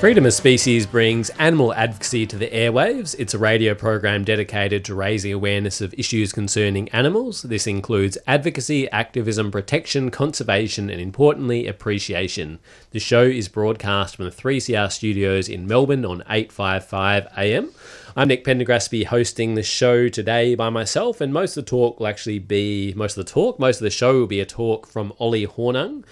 Freedom of Species brings animal advocacy to the airwaves. It's a radio program dedicated to raising awareness of issues concerning animals. This includes advocacy, activism, protection, conservation, and importantly, appreciation. The show is broadcast from the 3CR studios in Melbourne on 855 AM. I'm Nick Pendergrass, hosting the show today by myself, and most of the show will be a talk from Ollie Hornung.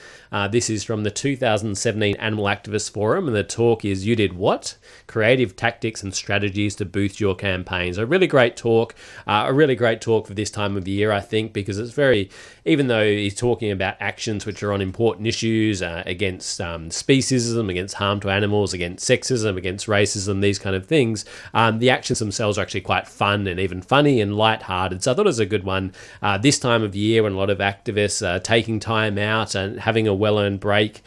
This is from the 2017 Animal Activist Forum, and the talk is You Did What? Creative Tactics and Strategies to Boost Your Campaigns. A really great talk for this time of the year, I think, because it's even though he's talking about actions which are on important issues against speciesism, against harm to animals, against sexism, against racism, these kind of things, the actions themselves are actually quite fun and even funny and lighthearted. So I thought it was a good one this time of year when a lot of activists are taking time out and having a well-earned break,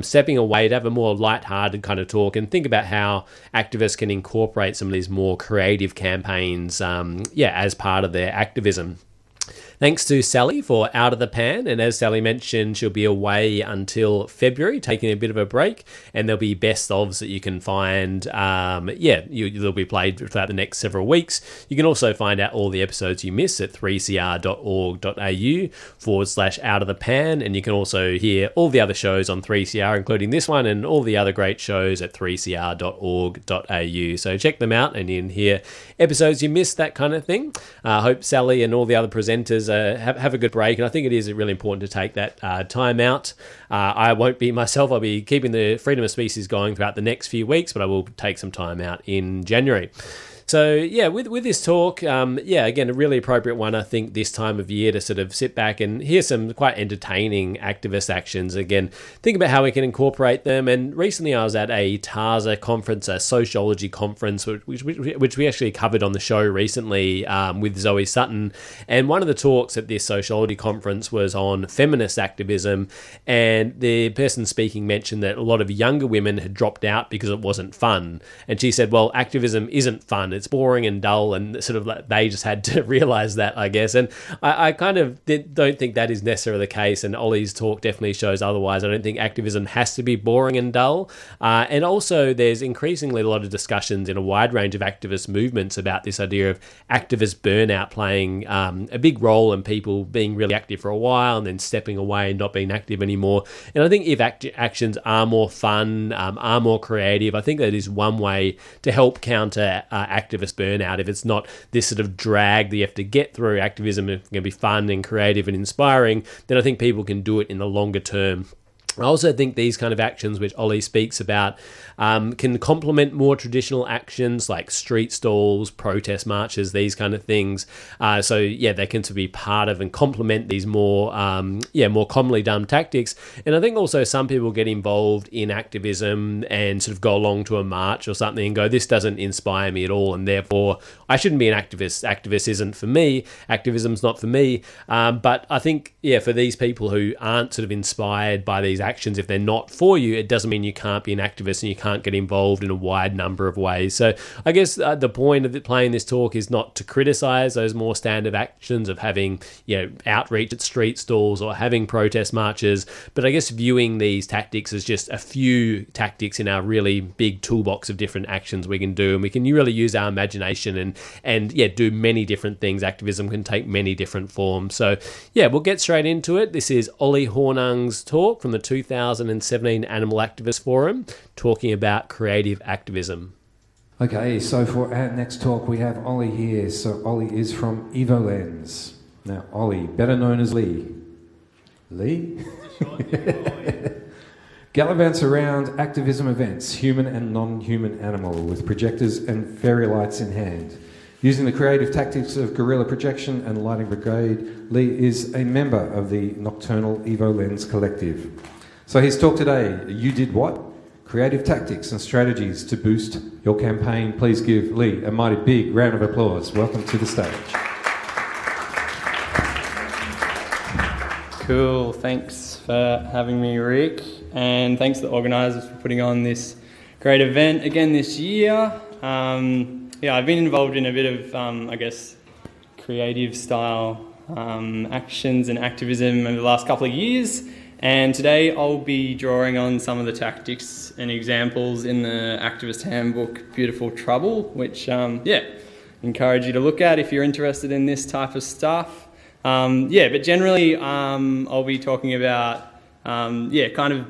stepping away to have a more lighthearted kind of talk and think about how activists can incorporate some of these more creative campaigns as part of their activism. Thanks to Sally for Out of the Pan, and as Sally mentioned, she'll be away until February, taking a bit of a break, and there'll be best ofs that you can find. They'll be played throughout the next several weeks. You can also find out all the episodes you miss at 3cr.org.au/Out of the Pan, and you can also hear all the other shows on 3CR, including this one and all the other great shows at 3cr.org.au. So check them out and you can hear episodes you missed, that kind of thing. I hope Sally and all the other presenters have a good break, and I think it is really important to take that time out. I won't be myself. I'll be keeping the Freedom of Species going throughout the next few weeks, but I will take some time out in January. So, with this talk, again, a really appropriate one, I think, this time of year to sort of sit back and hear some quite entertaining activist actions. Again, think about how we can incorporate them. And recently I was at a TASA conference, a sociology conference, which we actually covered on the show recently with Zoe Sutton. And one of the talks at this sociology conference was on feminist activism. And the person speaking mentioned that a lot of younger women had dropped out because it wasn't fun. And she said, well, activism isn't fun. It's boring and dull, and sort of like they just had to realize that, I guess. And I kind of don't think that is necessarily the case, and Ollie's talk definitely shows otherwise. I don't think activism has to be boring and dull. And also there's increasingly a lot of discussions in a wide range of activist movements about this idea of activist burnout playing a big role in people being really active for a while and then stepping away and not being active anymore. And I think if actions are more fun, are more creative, I think that is one way to help counter activist burnout. If it's not this sort of drag that you have to get through, activism is going to be fun and creative and inspiring, then I think people can do it in the longer term. I also think these kind of actions, which Ollie speaks about, can complement more traditional actions like street stalls, protest marches, these kind of things. They can be part of and complement these more commonly done tactics. And I think also some people get involved in activism and sort of go along to a march or something and go, this doesn't inspire me at all, and therefore I shouldn't be an activist. Activism's not for me. But I think, for these people who aren't sort of inspired by these actions, if they're not for you, it doesn't mean you can't be an activist and you can't get involved in a wide number of ways. So I guess the point of playing this talk is not to criticize those more standard actions of having outreach at street stalls or having protest marches, but I guess viewing these tactics as just a few tactics in our really big toolbox of different actions we can do, and we can really use our imagination and do many different things. Activism can take many different forms. So we'll get straight into it. This is Ollie Hornung's talk from the 2017 Animal Activist Forum, talking about creative activism. Okay, so for our next talk, we have Ollie here. So Ollie is from EvoLens. Now, Ollie, better known as Lee. Lee? Gallivants around activism events, human and non-human animal, with projectors and fairy lights in hand. Using the creative tactics of guerrilla projection and the lighting brigade, Lee is a member of the Nocturnal EvoLens Collective. So his talk today, You Did What? Creative Tactics and Strategies to Boost Your Campaign. Please give Lee a mighty big round of applause. Welcome to the stage. Cool, thanks for having me, Rick, and thanks to the organisers for putting on this great event again this year. I've been involved in a bit of, creative style actions and activism over the last couple of years, and today I'll be drawing on some of the tactics and examples in the activist handbook, Beautiful Trouble, which, encourage you to look at if you're interested in this type of stuff. But generally I'll be talking about, kind of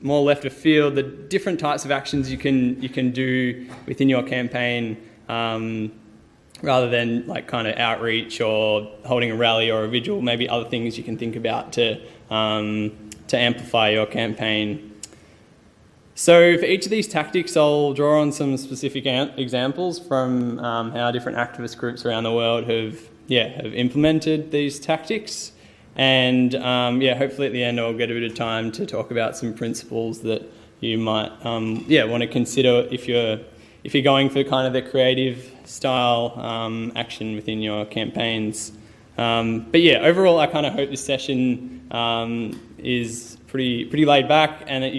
more left of field, the different types of actions you can do within your campaign rather than outreach or holding a rally or a vigil, maybe other things you can think about to amplify your campaign. So for each of these tactics, I'll draw on some specific examples from how different activist groups around the world have implemented these tactics. And hopefully at the end I'll get a bit of time to talk about some principles that you might want to consider if you're going for kind of the creative style action within your campaigns. Overall I kind of hope this session is pretty laid back and that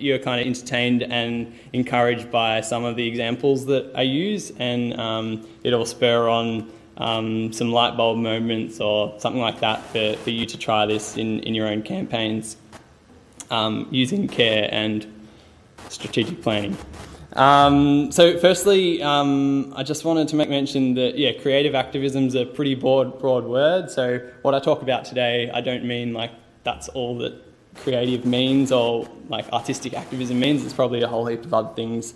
you're kind of entertained and encouraged by some of the examples that I use, and it'll spur on some light bulb moments or something like that for you to try this in your own campaigns using care and strategic planning. I just wanted to make mention that, creative activism is a pretty broad word. So what I talk about today, I don't mean that's all that creative means or artistic activism means. It's probably a whole heap of other things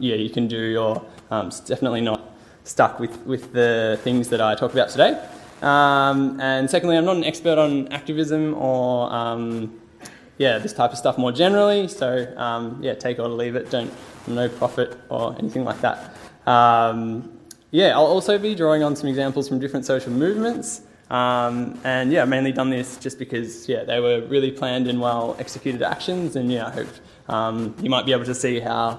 you can do, or it's definitely not stuck with the things that I talk about today. And secondly, I'm not an expert on activism or this type of stuff more generally, so take or leave it, no profit or anything like that. I'll also be drawing on some examples from different social movements, I've mainly done this just because they were really planned and well executed actions, and I hope you might be able to see how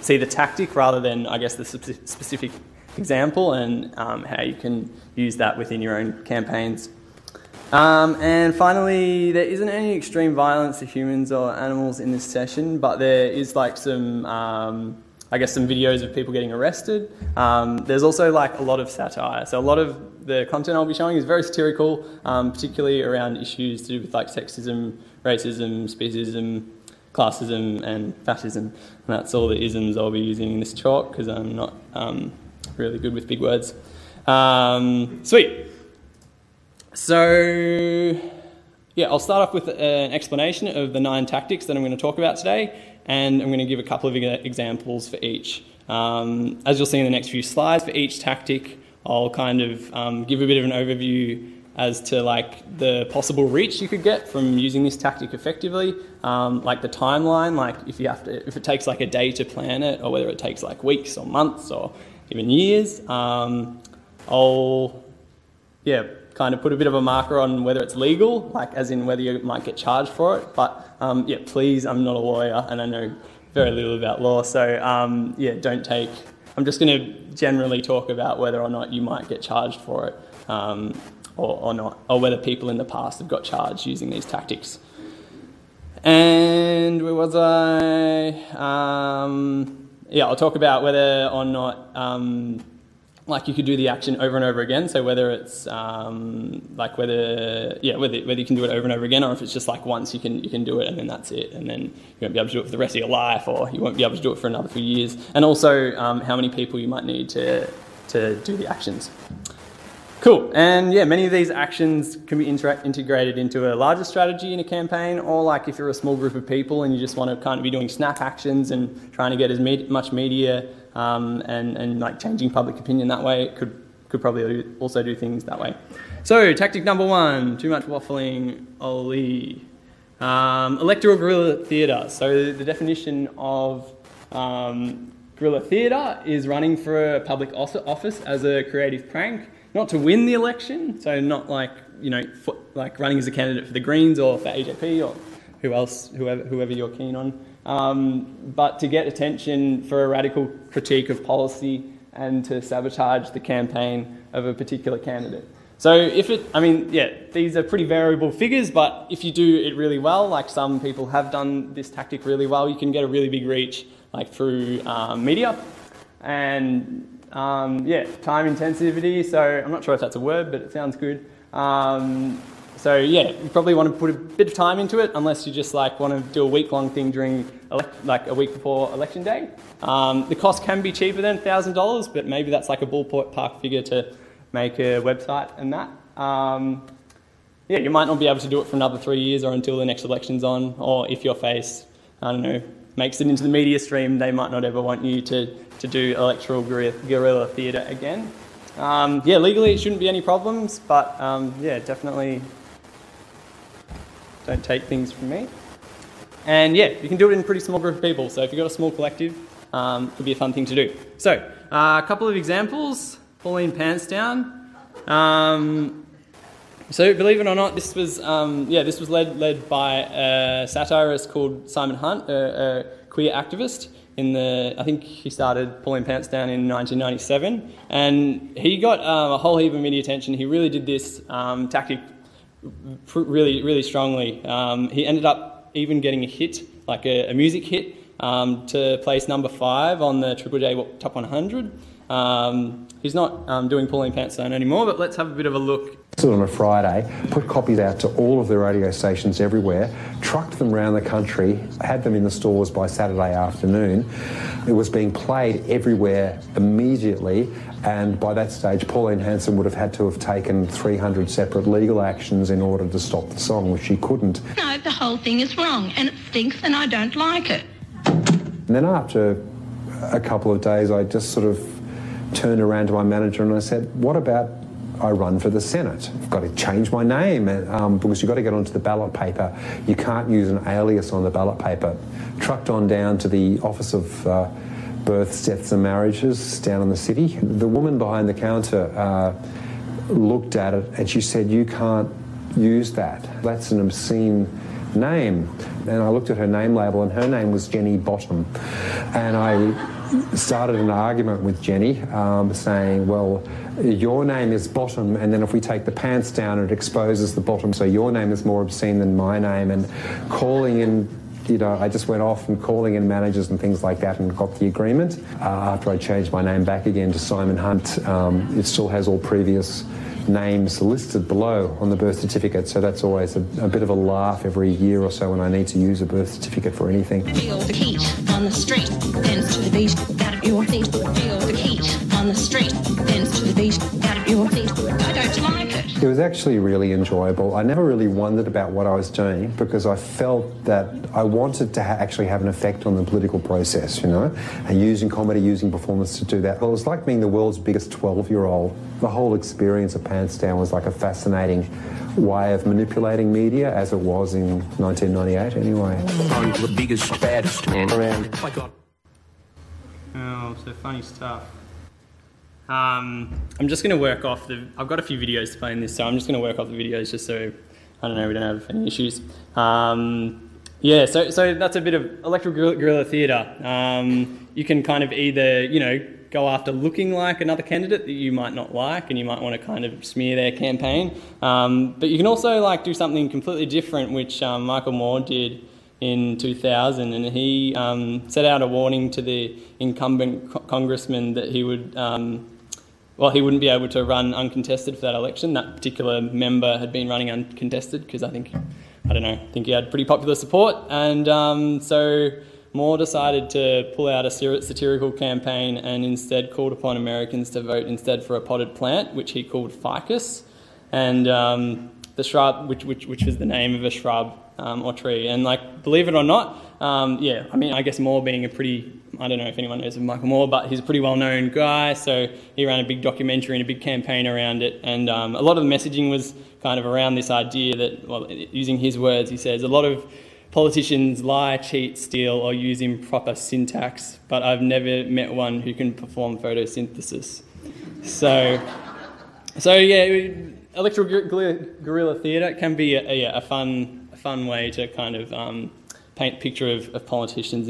see the tactic rather than the specific example, and how you can use that within your own campaigns. And finally, there isn't any extreme violence to humans or animals in this session, but there is some some videos of people getting arrested. There's also a lot of satire, so a lot of the content I'll be showing is very satirical, particularly around issues to do with sexism, racism, speciesism, classism and fascism, and that's all the isms I'll be using in this talk because I'm not really good with big words. Sweet. So, I'll start off with an explanation of the 9 tactics that I'm going to talk about today, and I'm going to give a couple of examples for each. As you'll see in the next few slides, for each tactic I'll give a bit of an overview as to the possible reach you could get from using this tactic effectively, the timeline, if it takes a day to plan it, or whether it takes weeks or months or even years. I'll put a bit of a marker on whether it's legal, as in whether you might get charged for it, but please, I'm not a lawyer and I know very little about law, so I'm just going to generally talk about whether or not you might get charged for it, or not, or whether people in the past have got charged using these tactics. And where was I? I'll talk about whether or not you could do the action over and over again. So whether it's whether you can do it over and over again, or if it's just once you can do it and then that's it, and then you won't be able to do it for the rest of your life, or you won't be able to do it for another few years. And also how many people you might need to do the actions. Cool, and many of these actions can be integrated into a larger strategy in a campaign, or if you're a small group of people and you just want to be doing snap actions and trying to get as much media and changing public opinion that way, it could probably also do things that way. So tactic number 1, too much waffling, Ollie. Electoral guerrilla theatre. So the definition of Guerrilla Theatre is running for a public office as a creative prank, not to win the election, so not like, you know, for, like running as a candidate for the Greens or for AJP or whoever you're keen on, but to get attention for a radical critique of policy and to sabotage the campaign of a particular candidate. So these are pretty variable figures, but if you do it really well, like some people have done this tactic really well, you can get a really big reach, like through media and time intensity. So I'm not sure if that's a word, but it sounds good. You probably want to put a bit of time into it, unless you just like want to do a week-long thing during a week before election day. The cost can be cheaper than $1,000, but maybe that's like a ballpark figure to make a website and that. You might not be able to do it for another 3 years or until the next election's on, or if your face, I don't know, makes it into the media stream, they might not ever want you to do electoral guerrilla theatre again. Legally it shouldn't be any problems, but definitely don't take things from me. And you can do it in a pretty small group of people, so if you've got a small collective, it could be a fun thing to do. So, a couple of examples. Pauline Pantsdown. Believe it or not, this was led by a satirist called Simon Hunt, a queer activist. I think he started Pauline Pantsdown in 1997, and he got a whole heap of media attention. He really did this tactic really, really strongly. He ended up even getting a hit, like a music hit, to place number 5 on the Triple J Top 100. He's not doing Pauline Pantsdown anymore, but let's have a bit of a look. On a Friday, put copies out to all of the radio stations everywhere, trucked them around the country, had them in the stores by Saturday afternoon. It was being played everywhere immediately, and by that stage Pauline Hanson would have had to have taken 300 separate legal actions in order to stop the song, which she couldn't. No, the whole thing is wrong and it stinks and I don't like it. And then after a couple of days I just sort of turned around to my manager and I said, what about I run for the Senate? I've got to change my name because you've got to get onto the ballot paper. You can't use an alias on the ballot paper. Trucked on down to the Office of Births, Deaths and Marriages down in the city. The woman behind the counter looked at it and she said, you can't use that. That's an obscene name. And I looked at her name label and her name was Jenny Bottom. And I started an argument with Jenny saying, well, your name is Bottom, and then if we take the pants down it exposes the bottom, so your name is more obscene than my name. And calling in, you know, I just went off and calling in managers and things like that and got the agreement. After I changed my name back again to Simon Hunt, it still has all previous names listed below on the birth certificate, so that's always a bit of a laugh every year or so when I need to use a birth certificate for anything. Feel the heat on the street, dance to the beat, out of your feet. Feel the heat on the street, dance to the beat, out of your feet. I don't like it. It was actually really enjoyable. I never really wondered about what I was doing because I felt that I wanted to actually have an effect on the political process, you know, and using comedy, using performance to do that. Well, it was like being the world's biggest 12-year-old. The whole experience of Pantsdown was like a fascinating way of manipulating media, as it was in 1998 anyway. I'm the biggest, baddest man around. Oh, my God. Oh, so funny stuff. I'm just going to work off I've got a few videos to play in this, so I'm just going to work off the videos just so, I don't know, we don't have any issues. So that's a bit of electoral guerrilla theatre. You can kind of either, you know, go after looking like another candidate that you might not like and you might want to kind of smear their campaign. But you can also like do something completely different, which Michael Moore did in 2000, and he set out a warning to the incumbent congressman that he would, he wouldn't be able to run uncontested for that election. That particular member had been running uncontested because I think he had pretty popular support, and so Moore decided to pull out a satirical campaign and instead called upon Americans to vote instead for a potted plant, which he called ficus, and the shrub, which was the name of a shrub or tree. And like, believe it or not, I guess Moore being I don't know if anyone knows of Michael Moore, but he's a pretty well-known guy, so he ran a big documentary and a big campaign around it, and a lot of the messaging was kind of around this idea that, well, using his words, he says, a lot of Politicians lie, cheat, steal, or use improper syntax, but I've never met one who can perform photosynthesis. So yeah, electoral guerrilla theatre can be a fun way to kind of paint a picture of politicians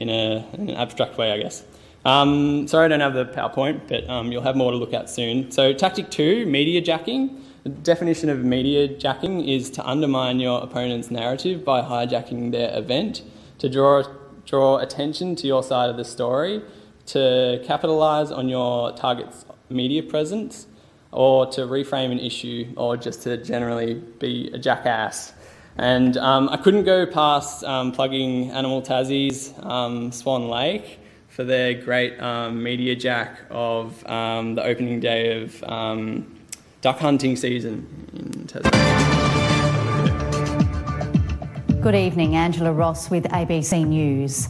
in an abstract way, I guess. Sorry I don't have the PowerPoint, but you'll have more to look at soon. So tactic 2, media jacking. The definition of media jacking is to undermine your opponent's narrative by hijacking their event, to draw attention to your side of the story, to capitalise on your target's media presence, or to reframe an issue, or just to generally be a jackass. And I couldn't go past plugging Animal Tassie's Swan Lake for their great media jack of the opening day of duck hunting season in Tasmania. Good evening, Angela Ross with ABC News.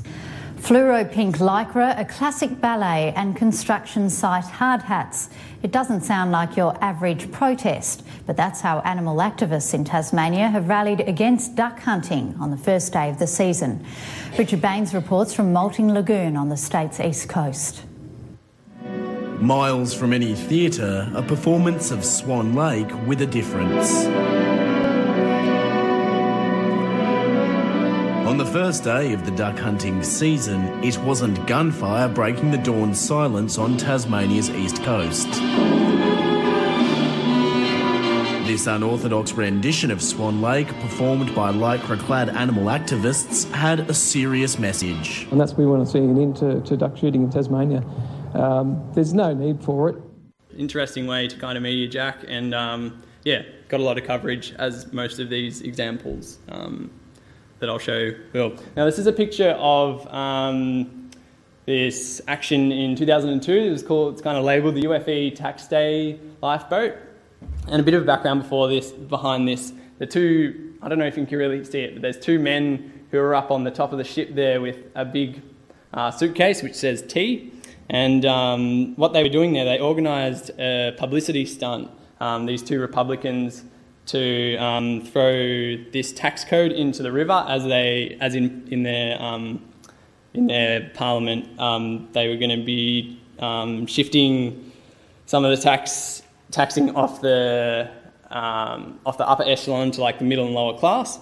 Fluoro pink lycra, a classic ballet and construction site hard hats. It doesn't sound like your average protest, but that's how animal activists in Tasmania have rallied against duck hunting on the first day of the season. Richard Baines reports from Moulting Lagoon on the state's east coast. Miles from any theatre, a performance of Swan Lake with a difference. On the first day of the duck hunting season, it wasn't gunfire breaking the dawn silence on Tasmania's east coast. This unorthodox rendition of Swan Lake, performed by lycra-clad animal activists, had a serious message. And that's where we want to see an end to duck shooting in Tasmania. There's no need for it. Interesting way to kind of media jack, and got a lot of coverage, as most of these examples that I'll show will. Now, this is a picture of this action in 2002. It's kind of labelled the UFE Tax Day Lifeboat, and a bit of a background behind this. I don't know if you can really see it, but there's two men who are up on the top of the ship there with a big suitcase which says T. And what they were doing there, they organised a publicity stunt, these two Republicans, to throw this tax code into the river as in their parliament. They were going to be shifting some of the taxing off the upper echelon to like the middle and lower class.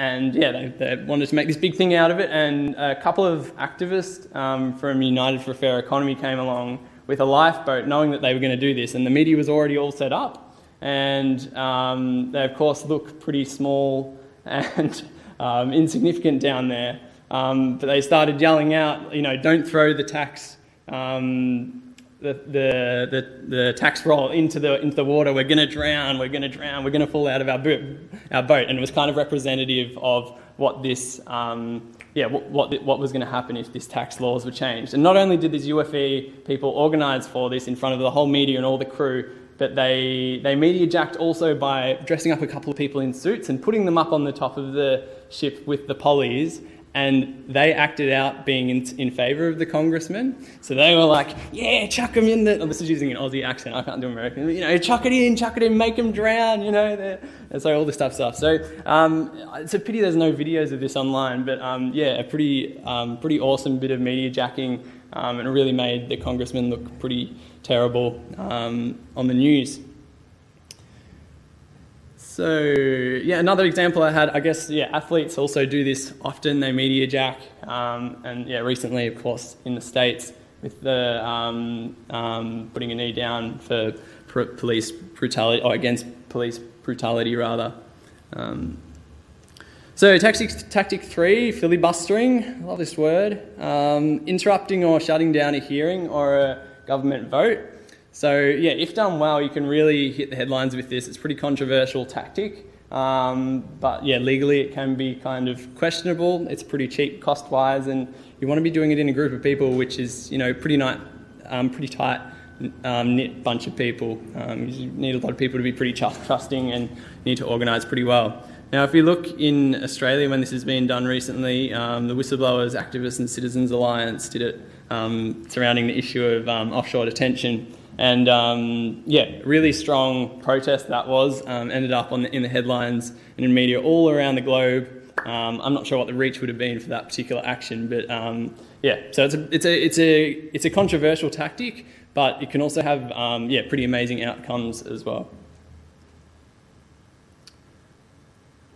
And yeah, they wanted to make this big thing out of it, and a couple of activists from United for a Fair Economy came along with a lifeboat, knowing that they were going to do this, and the media was already all set up, and they of course look pretty small and insignificant down there, but they started yelling out, don't throw the tax the tax roll into the water. We're going to drown. We're going to drown. We're going to fall out of our boat. And it was kind of representative of what this what was going to happen if these tax laws were changed. And not only did these UFE people organise for this in front of the whole media and all the crew, but they media jacked also by dressing up a couple of people in suits and putting them up on the top of the ship with the pollies. And they acted out being in favour of the congressman. So they were like, yeah, chuck him in the... Oh, this is using an Aussie accent. I can't do American. But, chuck it in, make him drown, And so all this stuff. So it's a pity there's no videos of this online. But, a pretty awesome bit of media jacking. And it really made the congressman look pretty terrible on the news. So, another example I had, athletes also do this often. They media jack. Recently, of course, in the States with the putting a knee down for police brutality, or against police brutality, rather. So tactic 3, filibustering. I love this word. Interrupting or shutting down a hearing or a government vote. So, if done well, you can really hit the headlines with this. It's a pretty controversial tactic, but legally it can be kind of questionable. It's pretty cheap cost-wise, and you want to be doing it in a group of people, which is, pretty tight knit bunch of people. You need a lot of people to be pretty trusting and need to organise pretty well. Now, if you look in Australia when this has been done recently, the Whistleblowers, Activists and Citizens Alliance did it surrounding the issue of offshore detention. And really strong protest that was ended up in the headlines and in media all around the globe. I'm not sure what the reach would have been for that particular action, but so it's a controversial tactic, but it can also have pretty amazing outcomes as well.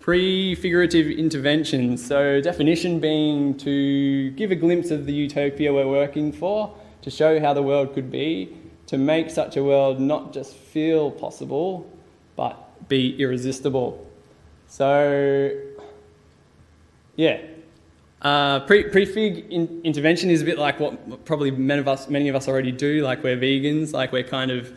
Prefigurative intervention. So definition being to give a glimpse of the utopia we're working for, to show how the world could be, to make such a world not just feel possible, but be irresistible. So, prefig intervention is a bit like what probably many of us already do. Like we're vegans, like we're kind of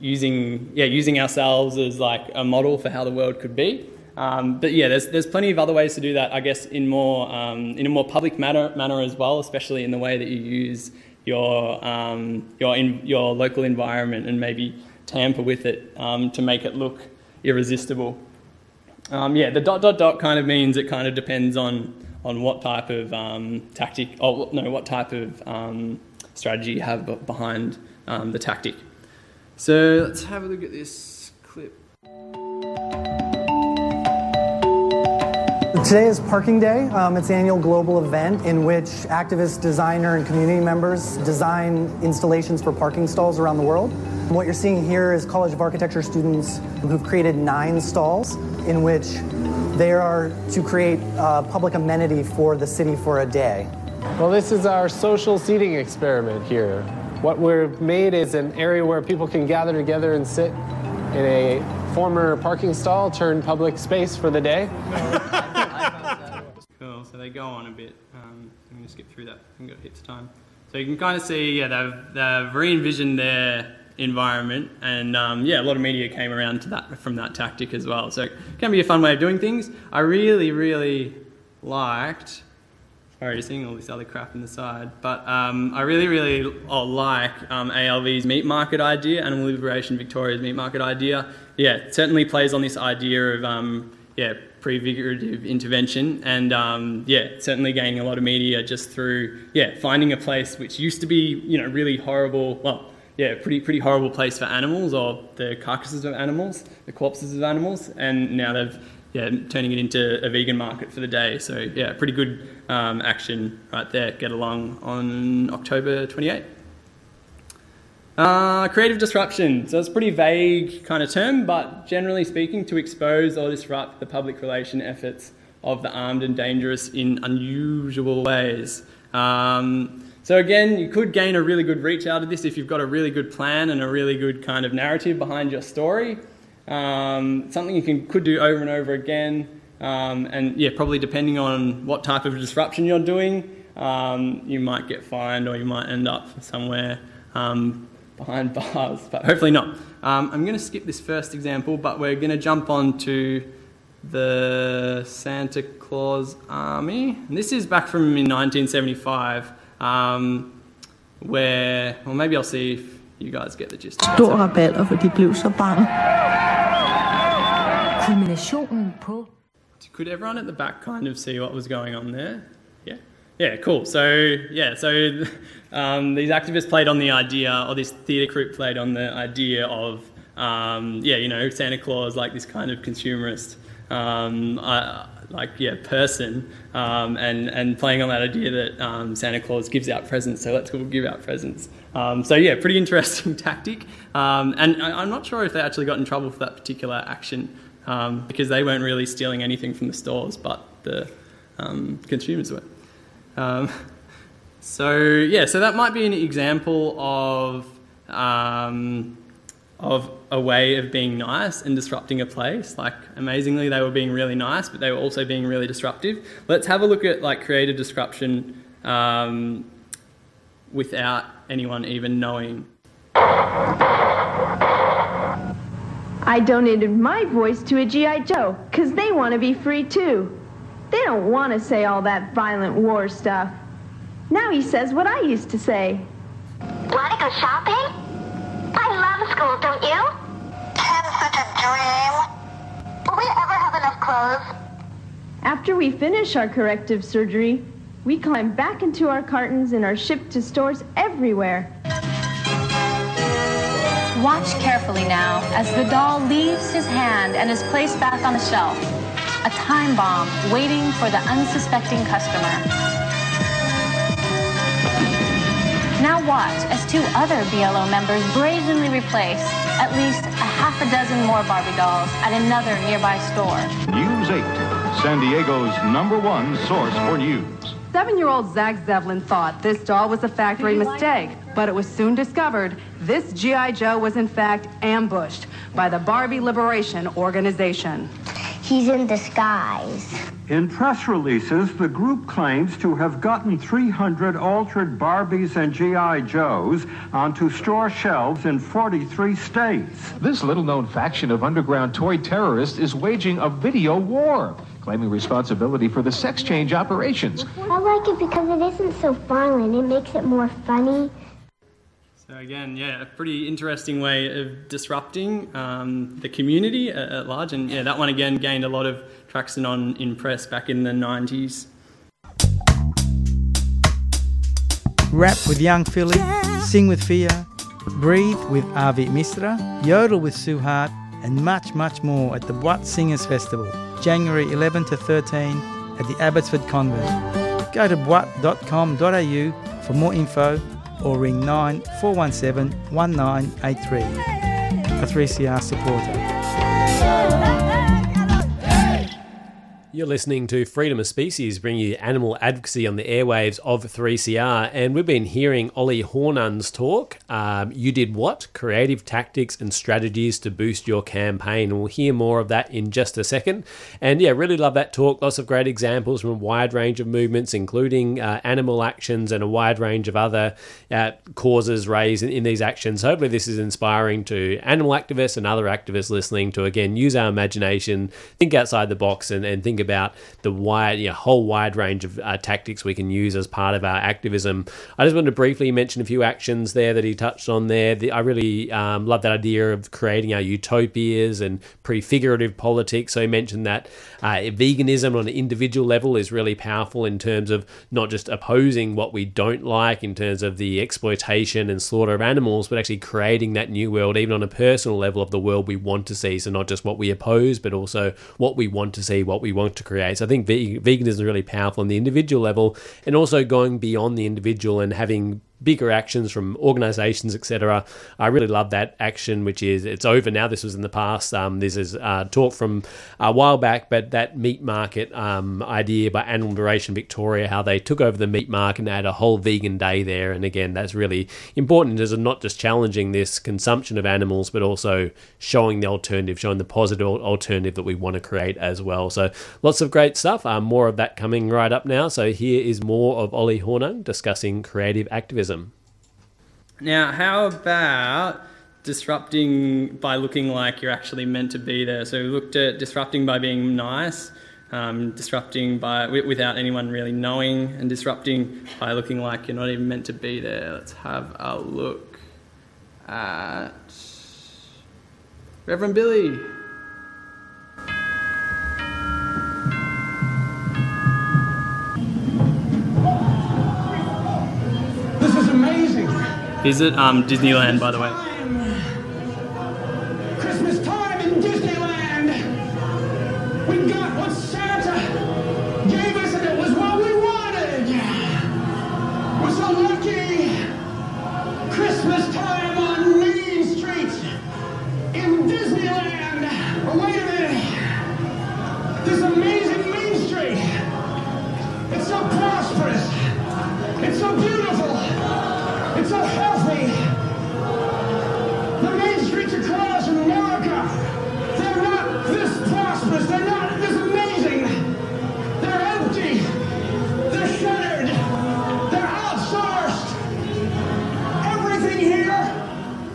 using ourselves as like a model for how the world could be. There's plenty of other ways to do that, I guess, in a more public manner as well, especially in the way that you use your local environment and maybe tamper with it to make it look irresistible. The ... kind of means it kind of depends on what type of strategy you have behind the tactic. So let's have a look at this clip. Today is Parking Day. It's the annual global event in which activists, designer, and community members design installations for parking stalls around the world. And what you're seeing here is College of Architecture students who've created 9 stalls in which they are to create a public amenity for the city for a day. Well, this is our social seating experiment here. What we've made is an area where people can gather together and sit in a former parking stall turned public space for the day. Cool, so they go on a bit. I'm going to skip through that. I think it hits time. So you can kind of see, they've re-envisioned their environment, and a lot of media came around to that from that tactic as well. So it can be a fun way of doing things. I really, really liked... Sorry, you're seeing all this other crap in the side, but I really, really like ALV's meat market idea, Animal Liberation Victoria's meat market idea. Yeah, it certainly plays on this idea of prefigurative intervention, and certainly gaining a lot of media just through finding a place which used to be really horrible. Well, pretty horrible place for animals, or the carcasses of animals, the corpses of animals, and now they've turning it into a vegan market for the day. So pretty good action right there. Get along on October 28th. Creative disruption. So it's a pretty vague kind of term, but generally speaking, to expose or disrupt the public relation efforts of the armed and dangerous in unusual ways. So again, you could gain a really good reach out of this if you've got a really good plan and a really good kind of narrative behind your story. Something you could do over and over again, probably depending on what type of disruption you're doing, you might get fined or you might end up somewhere behind bars, but hopefully not. I'm going to skip this first example, but we're going to jump on to the Santa Claus Army. And this is back from in 1975, maybe I'll see if you guys get the gist. Stor rabalder, for de blev så bange. Kulminationen på. Could everyone at the back kind of see what was going on there? Yeah, cool. So these activists played on the idea, or this theatre group played on the idea of, Santa Claus, like this kind of consumerist, person, and playing on that idea that Santa Claus gives out presents, so let's go give out presents. Pretty interesting tactic. And I'm not sure if they actually got in trouble for that particular action, because they weren't really stealing anything from the stores, but the consumers were. So that might be an example of a way of being nice and disrupting a place. Like, amazingly, they were being really nice, but they were also being really disruptive. Let's have a look at creative disruption without anyone even knowing. I donated my voice to a G.I. Joe, 'cause they want to be free too. They don't want to say all that violent war stuff. Now he says what I used to say. Want to go shopping? I love school, don't you? It is such a dream. Will we ever have enough clothes? After we finish our corrective surgery, we climb back into our cartons and are shipped to stores everywhere. Watch carefully now as the doll leaves his hand and is placed back on the shelf. a time bomb waiting for the unsuspecting customer. Now watch as two other BLO members brazenly replace at least a half a dozen more Barbie dolls at another nearby store. News 8, San Diego's #1 source for news. 7-year-old Zach Zevlin thought this doll was a factory mistake, but it was soon discovered this G.I. Joe was in fact ambushed by the Barbie Liberation Organization. He's in disguise. In press releases, the group claims to have gotten 300 altered Barbies and G.I. Joes onto store shelves in 43 states. This little-known faction of underground toy terrorists is waging a video war, claiming responsibility for the sex change operations. I like it because it isn't so violent. It makes it more funny. So again, yeah, a pretty interesting way of disrupting the community at large. And yeah, that one again gained a lot of traction in press back in the 90s. Rap with Young Philly, Sing with Fia, Breathe with Arvit Misra, Yodel with Sue Hart, and much, much more at the Bwat Singers Festival, January 11 to 13 at the Abbotsford Convent. Go to bwat.com.au for more info or ring 9417 1983. A 3CR supporter. You're listening to Freedom of Species, bringing you animal advocacy on the airwaves of 3CR, and we've been hearing Ollie Hornung's talk, You Did What? Creative Tactics and Strategies to Boost Your Campaign. And we'll hear more of that in just a second. And yeah, really love that talk. Lots of great examples from a wide range of movements, including animal actions and a wide range of other causes raised in these actions. Hopefully this is inspiring to animal activists and other activists listening to, again, use our imagination, think outside the box, and think about the wide, whole wide range of tactics we can use as part of our activism. I just wanted to briefly mention a few actions there that he touched on there. I really love that idea of creating our utopias and prefigurative politics. So he mentioned that veganism on an individual level is really powerful in terms of not just opposing what we don't like in terms of the exploitation and slaughter of animals, but actually creating that new world, even on a personal level, of the world we want to see. So not just what we oppose, but also what we want to see, what we want to create. So I think veganism is really powerful on the individual level, and also going beyond the individual and having bigger actions from organisations, etc. I really love that action, which is, it's over now. This was in the past. This is a talk from a while back, but that meat market idea by Animal Liberation Victoria, how they took over the meat market and had a whole vegan day there. And again, that's really important, as not just challenging this consumption of animals, but also showing the alternative, showing the positive alternative that we want to create as well. So lots of great stuff. More of that coming right up now. So here is more of Ollie Hornung discussing creative activism. Now, how about disrupting by looking like you're actually meant to be there? So we looked at disrupting by being nice, disrupting by without anyone really knowing, and disrupting by looking like you're not even meant to be there. Let's have a look at Reverend Billy. Is it Disneyland, by the way? Christmas time in Disneyland! We got what Santa gave us, and it was what we wanted! We're so lucky! Christmas time on Main Street in Disneyland! But wait a minute! This amazing Main Street! It's so prosperous! It's so beautiful! It's so healthy. The main streets across America, they're not this prosperous. They're not this amazing. They're empty. They're shuttered. They're outsourced. Everything here,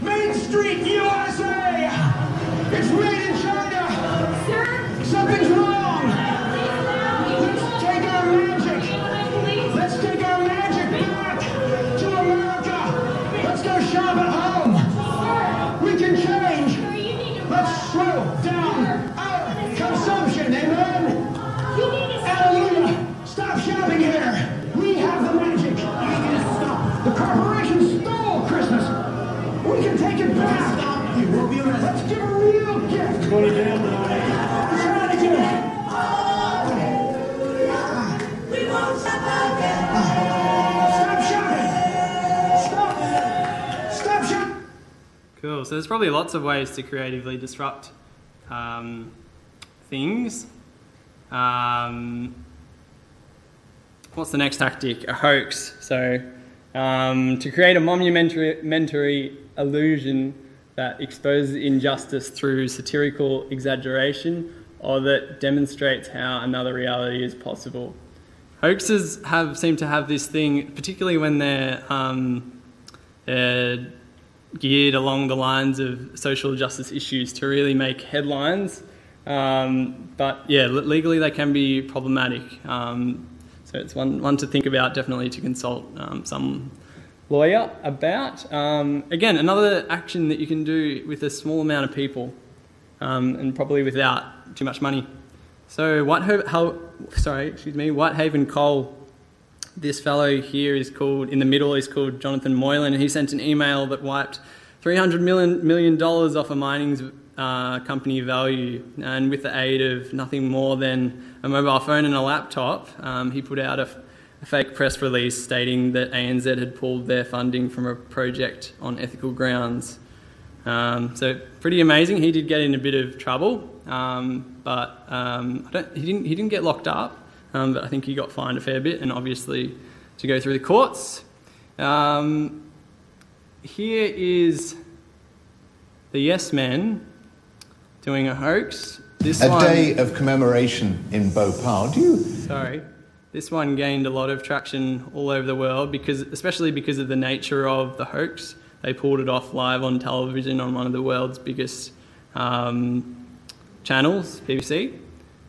Main Street, USA. It's made in China. Sir? Something's wrong. Let's take our magic. Let's take our magic back. Shop at home. Sure. We can change. Sure, let's slow down our consumption. So there's probably lots of ways to creatively disrupt things. What's the next tactic? A hoax. So to create a monumentary illusion that exposes injustice through satirical exaggeration or that demonstrates how another reality is possible. Hoaxes seem to have this thing, particularly when they're geared along the lines of social justice issues, to really make headlines. But yeah, legally they can be problematic. So it's one to think about, definitely to consult some lawyer about. Again, another action that you can do with a small amount of people and probably without too much money. So Whitehaven Coal, this fellow here is called Jonathan Moylan, and he sent an email that wiped $300 million off a mining company value, and with the aid of nothing more than a mobile phone and a laptop, he put out a fake press release stating that ANZ had pulled their funding from a project on ethical grounds. So pretty amazing. He did get in a bit of trouble, but he didn't get locked up, but I think he got fined a fair bit, and obviously to go through the courts. Here is the Yes Men doing a hoax. Day of commemoration in Bhopal. This one gained a lot of traction all over the world especially because of the nature of the hoax. They pulled it off live on television on one of the world's biggest channels, BBC,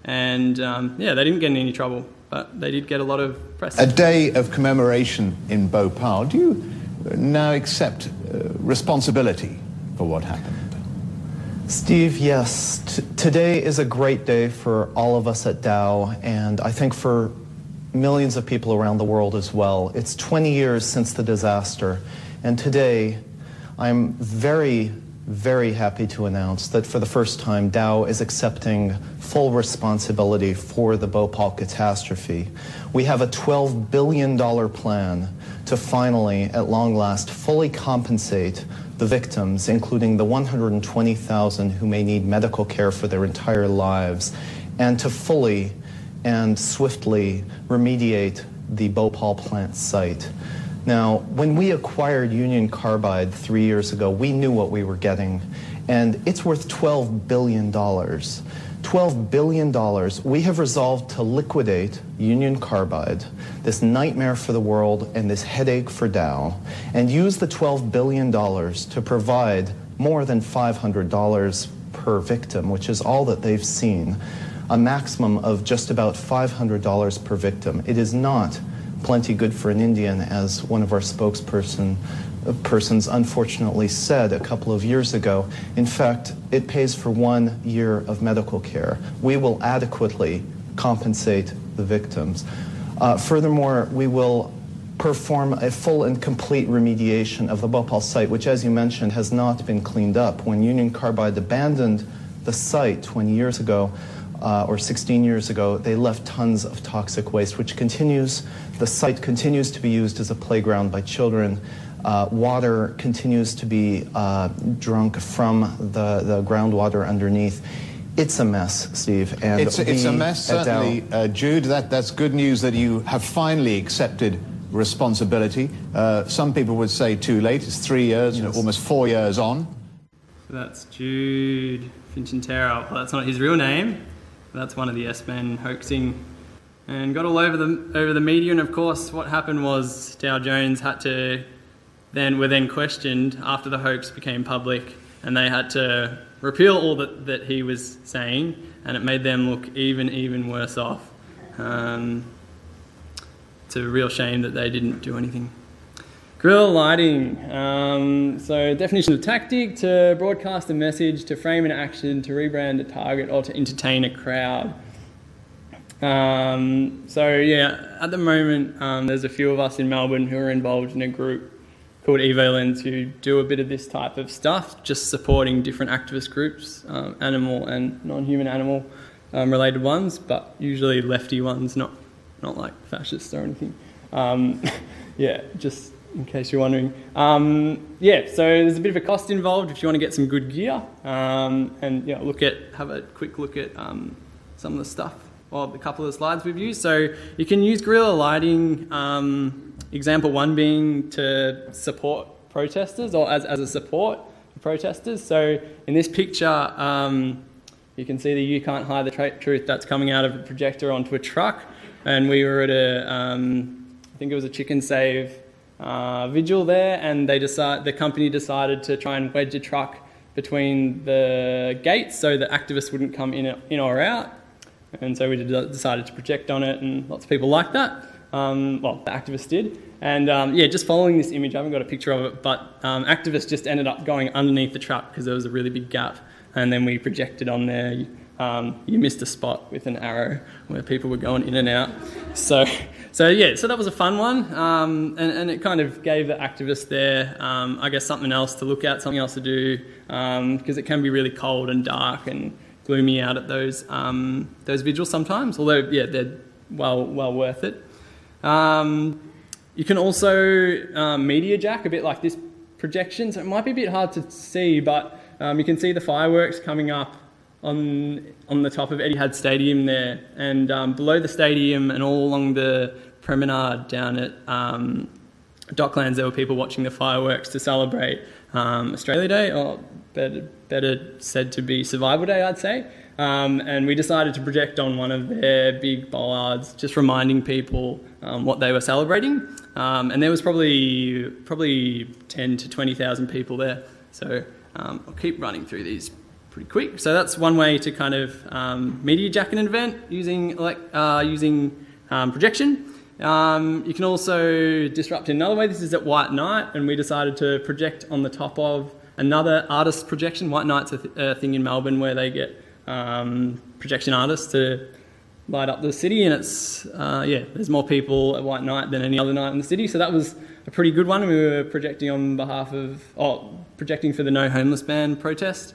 and they didn't get in any trouble, but they did get a lot of press. A day of commemoration in Bhopal. Do you now accept responsibility for what happened? Steve, yes. Today is a great day for all of us at Dow, and I think for millions of people around the world as well. It's 20 years since the disaster. And today, I'm very, very happy to announce that for the first time, Dow is accepting full responsibility for the Bhopal catastrophe. We have a $12 billion plan to finally, at long last, fully compensate the victims, including the 120,000 who may need medical care for their entire lives, and to fully and swiftly remediate the Bhopal plant site. Now, when we acquired Union Carbide 3 years ago, we knew what we were getting, and it's worth $12 billion. $12 billion. We have resolved to liquidate Union Carbide, this nightmare for the world and this headache for Dow, and use the $12 billion to provide more than $500 per victim, which is all that they've seen, a maximum of just about $500 per victim. It is not plenty good for an Indian, as one of our spokespersons unfortunately said a couple of years ago. In fact, it pays for 1 year of medical care. We will adequately compensate the victims. Furthermore, we will perform a full and complete remediation of the Bhopal site, which, as you mentioned, has not been cleaned up. When Union Carbide abandoned the site 20 years ago, or 16 years ago, they left tons of toxic waste, which the site continues to be used as a playground by children. Water continues to be drunk from the groundwater underneath. It's a mess, Steve. And it's a mess, certainly, Jude. That's good news that you have finally accepted responsibility. Some people would say too late. It's 3 years, yes. Almost 4 years on. So that's Jude Finchintero. Well, that's not his real name. That's one of the Yes Men hoaxing, and got all over the media. And of course, what happened was Dow Jones were then questioned after the hoax became public, and they had to repeal all that he was saying, and it made them look even worse off. It's a real shame that they didn't do anything. Guerrilla lighting. So definition of tactic: to broadcast a message, to frame an action, to rebrand a target, or to entertain a crowd. At the moment there's a few of us in Melbourne who are involved in a group called EvoLens who do a bit of this type of stuff, just supporting different activist groups, animal and non-human animal related ones, but usually lefty ones, not like fascists or anything. Yeah, just in case you're wondering. Yeah, so there's a bit of a cost involved if you want to get some good gear, and yeah, have a quick look at some of the stuff, or a couple of the slides we've used. So you can use guerrilla lighting, example one being to support protesters, or as a support for protesters. So in this picture, you can see the You Can't Hide the Truth that's coming out of a projector onto a truck, and we were at a, I think it was a chicken save vigil there, and the company decided to try and wedge a truck between the gates so that activists wouldn't come in or out, and so we decided to project on it, and lots of people liked that. Well, the activists did, and yeah, just following this image, I haven't got a picture of it, but activists just ended up going underneath the truck because there was a really big gap, and then we projected on there. You missed a spot with an arrow where people were going in and out. So yeah, so that was a fun one, and it kind of gave the activists there, I guess, something else to look at, something else to do, because it can be really cold and dark and gloomy out at those vigils sometimes. Although yeah, they're well worth it. You can also media jack a bit like this projection, so it might be a bit hard to see, but you can see the fireworks coming up on the top of Etihad Stadium there, and below the stadium and all along the promenade down at Docklands, there were people watching the fireworks to celebrate Australia Day, or better said to be Survival Day, I'd say. And we decided to project on one of their big bollards, just reminding people what they were celebrating. And there was probably 10 to 20,000 people there. So I'll keep running through these pretty quick. So that's one way to kind of media jack an event using projection. You can also disrupt in another way. This is at White Night, and we decided to project on the top of another artist's projection. White Night's a thing in Melbourne where they get projection artists to light up the city, and it's there's more people at White Night than any other night in the city, so that was a pretty good one. We were projecting on behalf of projecting for the No Homeless Ban protest.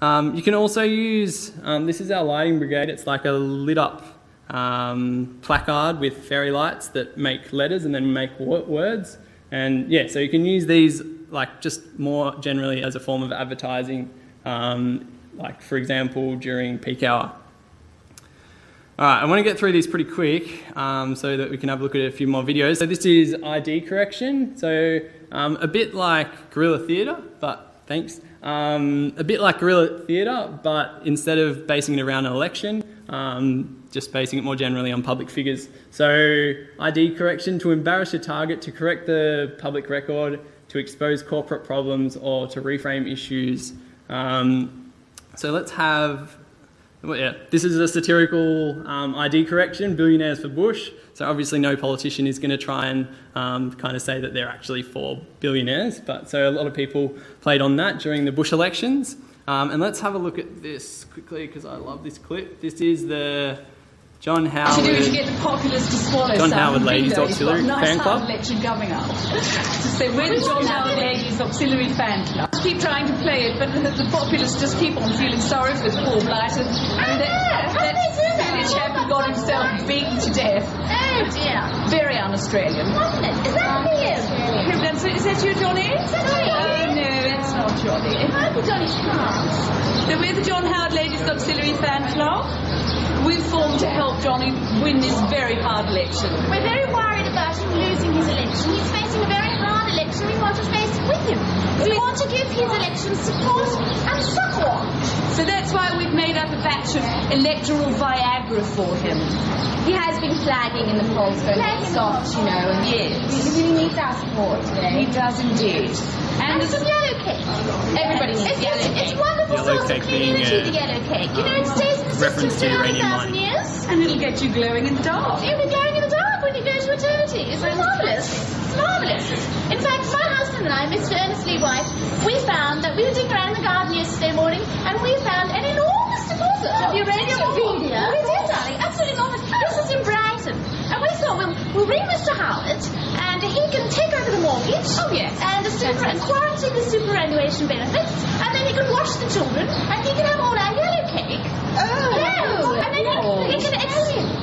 You can also use, this is our lighting brigade. It's like a lit up placard with fairy lights that make letters and then make words. And yeah, so you can use these like just more generally as a form of advertising, like for example during peak hour. All right, I want to get through these pretty quick so that we can have a look at a few more videos. So this is ID correction. So a bit like guerrilla theatre, but thanks. A bit like guerrilla theatre, but instead of basing it around an election, just basing it more generally on public figures. So ID correction: to embarrass your target, to correct the public record, to expose corporate problems, or to reframe issues. So let's have... Well, yeah, this is a satirical ID correction, billionaires for Bush. So obviously no politician is going to try and kind of say that they're actually for billionaires. But so a lot of people played on that during the Bush elections. And let's have a look at this quickly because I love this clip. This is the John Howard. What do you get the populists to swallow? John Howard Ladies Auxiliary Fan Club. Election coming up. So we're the John Howard Ladies Auxiliary Fan Club. Keep trying to play it, but the populists just keep on feeling sorry for the poor blighted. And that village happy got himself beaten to death. Oh dear. Very un-Australian, wasn't it? Is that you? Is that you, Johnny? Oh no, it's not Johnny. It might be Johnny Schwartz. So we're the John Howard Ladies Auxiliary Fan Club. We've formed to help Johnny win this very hard election. We're very worried about him losing his election. He's facing a very hard election. We want to face it with him. We want to give his election support and succour. So that's why we've made up a batch of electoral Viagra for him. He has been flagging in the polls for a bit soft, you know. And yes. He really needs our support today. He does indeed. And some yellow cake. Everybody needs yellow cake. It's a wonderful source of community, the yellow cake. You know, it stays in the system for 200,000 years. And it'll get you glowing in the dark. You'll be glowing in the dark when you go to eternity. It's marvellous. It's marvellous. In fact, my husband and I, Mr. Ernest Lee White, we found that we were digging around the garden yesterday morning and we found an enormous deposit of Uranium. We did, darling. Absolutely enormous. This is in Brighton. And we thought, we'll ring Mr. Howard and and he can take over the mortgage. Oh, yes. And acquire the superannuation benefits, and then he can watch the children, and he can have all our yellow cake. Oh. Yeah. And then he can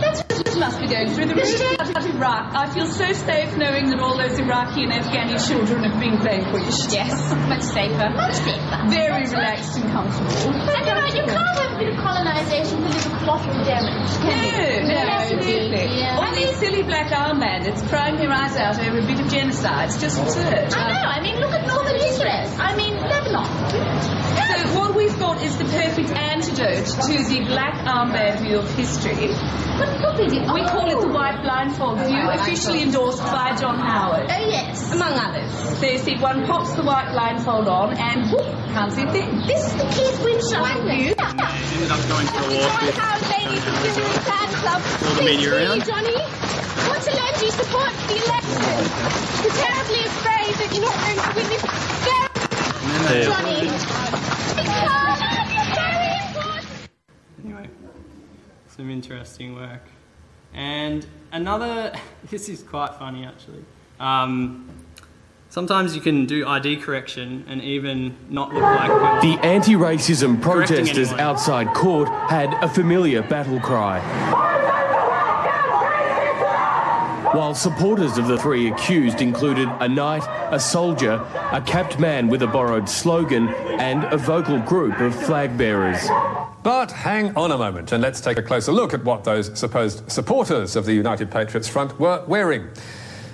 that's what must be going through the roof of Iraq. I feel so safe knowing that all those Iraqi and Afghani children have been vanquished. Yes, much safer. Much safer. Very relaxed and comfortable. And you're right, you can't have a bit of colonisation for little collateral damage, can you? No, yeah. All these silly black arm bandits crying their eyes out over a bit of genocide. It's just absurd. I know, I mean, look at northern Israel. I mean, Lebanon. Yeah. So what we've got is the perfect antidote to the black arm band view of history. We call it the white blindfold view, officially endorsed by John Howard. Oh, yes. Among others. So you see, one pops the white blindfold on and whoop, can't see a thing. This is the kids' windshield view. She ended up going for a walk with John Howard. All the media around. Johnny, what a lad you support the election. You're terribly afraid that you're not going to win this game. Johnny. Because it's very important. Anyway. Some interesting work. And another, this is quite funny actually. Sometimes you can do ID correction and even not look like the anti-racism protesters outside court had a familiar battle cry. While supporters of the three accused included a knight, a soldier, a capped man with a borrowed slogan, and a vocal group of flag bearers. But hang on a moment and let's take a closer look at what those supposed supporters of the United Patriots Front were wearing.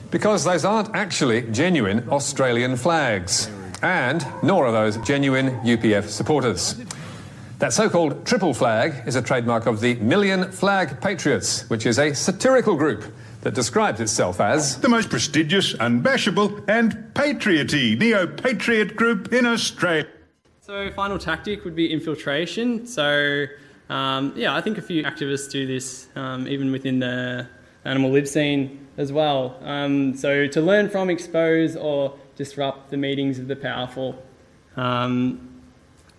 Because those aren't actually genuine Australian flags. And nor are those genuine UPF supporters. That so-called triple flag is a trademark of the Million Flag Patriots, which is a satirical group that describes itself as the most prestigious, unbashable and patrioty neo-patriot group in Australia. So final tactic would be infiltration. So yeah, I think a few activists do this even within the animal lib scene as well. So to learn from, expose or disrupt the meetings of the powerful. One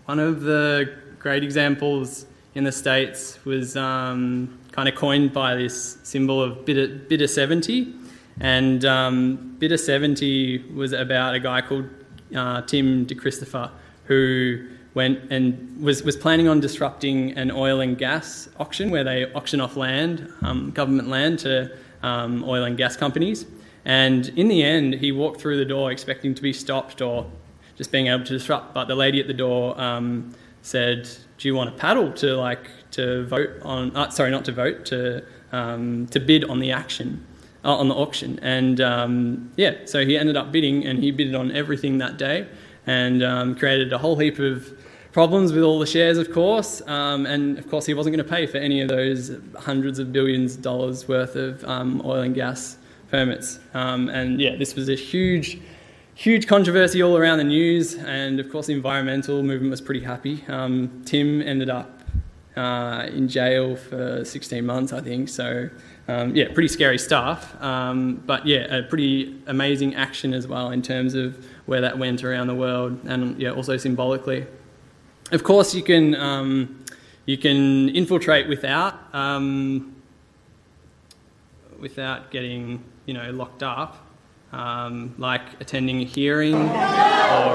of the great examples in the States was kind of coined by this symbol of Bitter 70. And Bitter 70 was about a guy called Tim DeChristopher, who went and was planning on disrupting an oil and gas auction where they auction off land, government land, to oil and gas companies. And in the end, he walked through the door expecting to be stopped or just being able to disrupt. But the lady at the door said, "Do you want a paddle to vote on? Sorry, not to vote, to bid on the action, on the auction." And yeah, so he ended up bidding, and he bidded on everything that day. And created a whole heap of problems with all the shares, of course. And, of course, he wasn't going to pay for any of those hundreds of billions of dollars worth of oil and gas permits. And, yeah, this was a huge, huge controversy all around the news. And, of course, the environmental movement was pretty happy. Tim ended up in jail for 16 months, I think. So, yeah, pretty scary stuff. But, yeah, a pretty amazing action as well in terms of where that went around the world, and yeah, also symbolically. Of course, you can infiltrate without without getting locked up, like attending a hearing or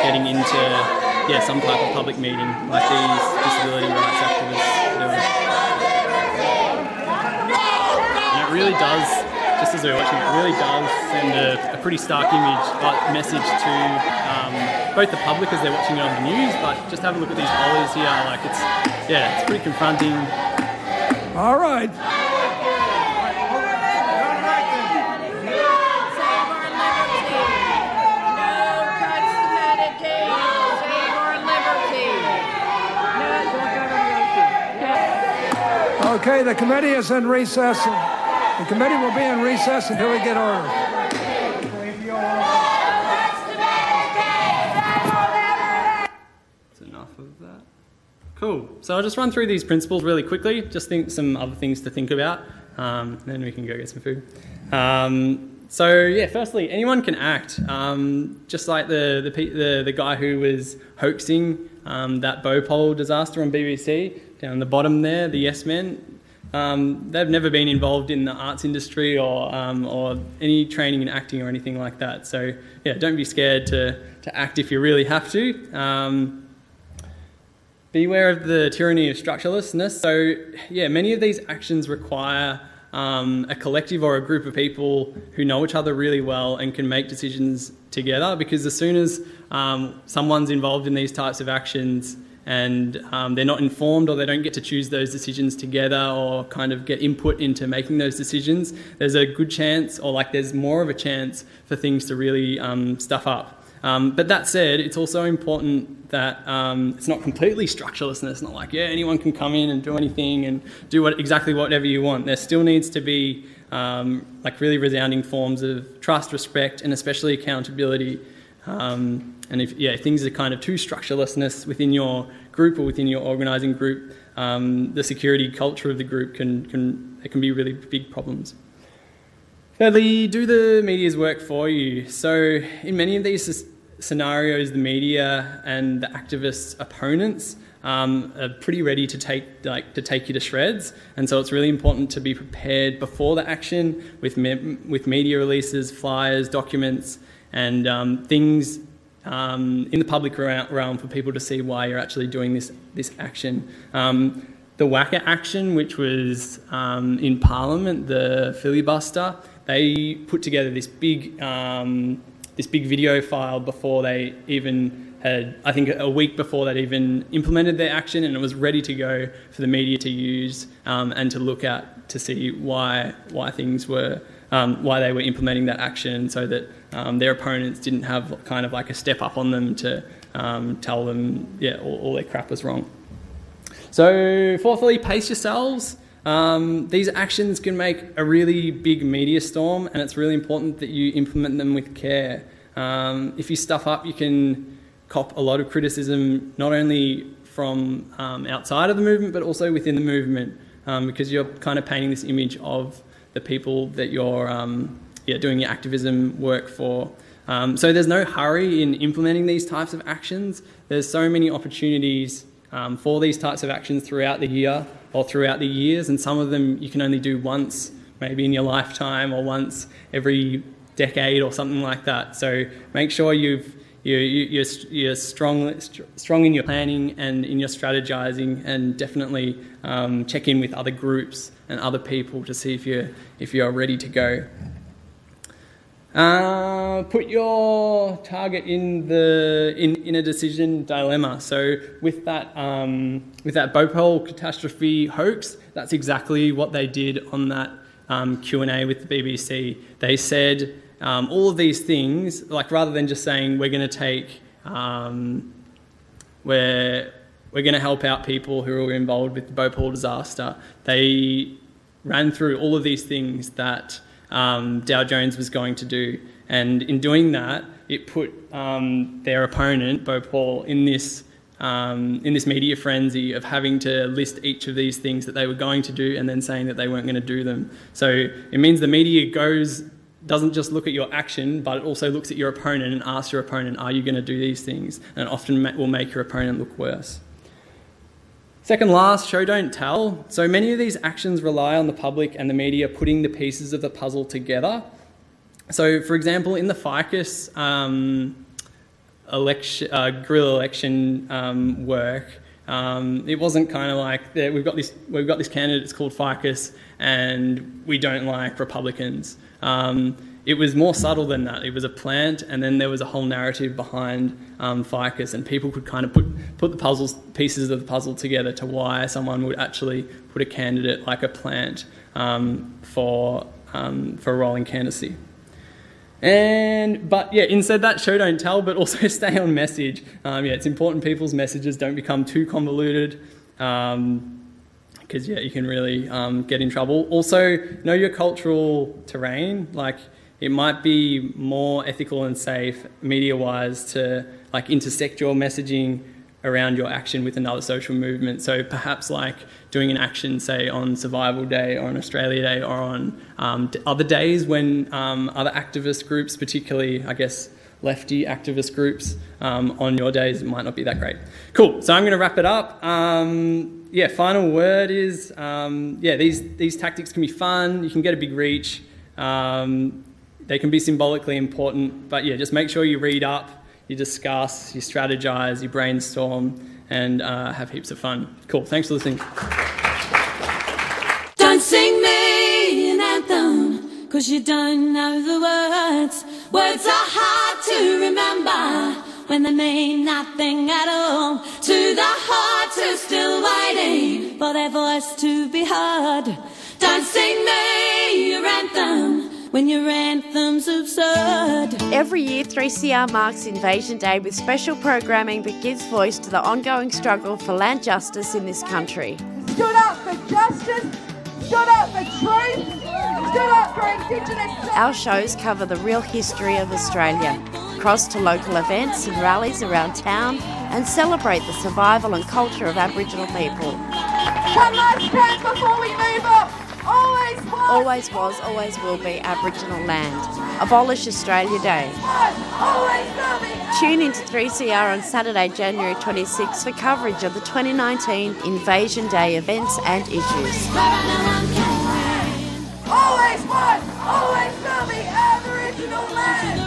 getting into some type of public meeting, like these disability rights activists doing. And it really does. Just as we're watching, it really does send a pretty stark message to both the public as they're watching it on the news, but just have a look at these olives here. Like, it's pretty confronting. All right. Okay, the committee is in recess. The committee will be in recess until we get ordered. That's enough of that. Cool. So I'll just run through these principles really quickly. Just think some other things to think about. Then we can go get some food. So yeah, firstly, anyone can act. Just like the guy who was hoaxing that Bhopal disaster on BBC down the bottom there, the Yes Men. They've never been involved in the arts industry or any training in acting or anything like that. So yeah, don't be scared to act if you really have to. Beware of the tyranny of structurelessness. So yeah, many of these actions require a collective or a group of people who know each other really well and can make decisions together, because as soon as someone's involved in these types of actions and they're not informed or they don't get to choose those decisions together or kind of get input into making those decisions, there's a good chance, or like there's more of a chance for things to really stuff up. But that said, it's also important that it's not completely structurelessness, not like, yeah, anyone can come in and do anything and do exactly whatever you want. There still needs to be like really resounding forms of trust, respect, and especially accountability. And if things are kind of too structurelessness within your group or within your organising group, the security culture of the group can be really big problems. Thirdly, do the media's work for you. So in many of these scenarios, the media and the activists' opponents are pretty ready to take you to shreds, and so it's really important to be prepared before the action with media releases, flyers, documents, and things in the public realm for people to see why you're actually doing this action. The WACA action, which was in Parliament, the filibuster, they put together this big video file before they even had, I think a week before that even implemented their action, and it was ready to go for the media to use and to look at to see why things were why they were implementing that action, so that their opponents didn't have kind of like a step up on them to tell them all their crap was wrong. So fourthly, pace yourselves. These actions can make a really big media storm, and it's really important that you implement them with care. If you stuff up, you can cop a lot of criticism, not only from outside of the movement, but also within the movement, because you're kind of painting this image of the people that you're doing your activism work for. So there's no hurry in implementing these types of actions. There's so many opportunities for these types of actions throughout the year or throughout the years, and some of them you can only do once, maybe in your lifetime, or once every decade or something like that. So make sure you're strong in your planning and in your strategizing, and definitely check in with other groups and other people to see if you're ready to go. Put your target in a decision dilemma. So with that Bhopal catastrophe hoax, that's exactly what they did on that Q&A with the BBC. They said all of these things, like rather than just saying we're going to help out people who are involved with the Bhopal disaster, they ran through all of these things that Dow Jones was going to do, and in doing that, it put their opponent, Bhopal, in this media frenzy of having to list each of these things that they were going to do, and then saying that they weren't going to do them. So it means the media doesn't just look at your action, but it also looks at your opponent and asks your opponent, "Are you going to do these things?" And it often will make your opponent look worse. Second last, show, don't tell. So many of these actions rely on the public and the media putting the pieces of the puzzle together. So, for example, in the ficus guerrilla election work, it wasn't kind of like we've got this candidate. It's called ficus, and we don't like Republicans. It was more subtle than that. It was a plant, and then there was a whole narrative behind ficus, and people could kind of put the pieces of the puzzle together to why someone would actually put a candidate like a plant for rolling candidacy. Instead that show don't tell, but also stay on message. It's important people's messages don't become too convoluted. Because you can really get in trouble. Also, know your cultural terrain. Like, it might be more ethical and safe, media-wise, to like intersect your messaging around your action with another social movement. So perhaps like doing an action, say, on Survival Day or on Australia Day or on other days when other activist groups, particularly, I guess, lefty activist groups, on your days, it might not be that great. Cool. So I'm going to wrap it up. yeah, final word is, these tactics can be fun. You can get a big reach. They can be symbolically important, but yeah, just make sure you read up, you discuss, you strategize, you brainstorm, and have heaps of fun. Cool. Thanks for listening. Don't sing me an anthem, 'cause you don't know the words. Words are hard to remember when they mean nothing at all to the hearts who are still waiting for their voice to be heard. Don't sing me your anthem when your anthem's absurd. Every year, 3CR marks Invasion Day with special programming that gives voice to the ongoing struggle for land justice in this country. Stood up for justice, stood up for truth, stood up for Indigenous... Our shows cover the real history of Australia, cross to local events and rallies around town, and celebrate the survival and culture of Aboriginal people. One last stand before we move on. Always was, always will be Aboriginal land. Abolish Australia Day. Tune into 3CR on Saturday, January 26 for coverage of the 2019 Invasion Day events and issues. Always was, always will be Aboriginal land.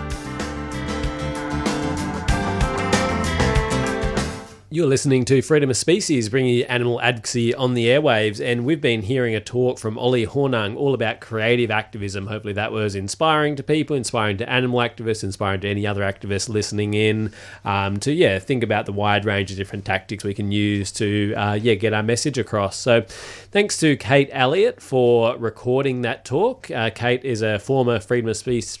You're listening to Freedom of Species, bringing you animal advocacy on the airwaves, and we've been hearing a talk from Ollie Hornung all about creative activism. Hopefully that was inspiring to people, inspiring to animal activists, inspiring to any other activists listening in, to think about the wide range of different tactics we can use to get our message across. So thanks to Kate Elliott for recording that talk. Kate is a former Freedom of Species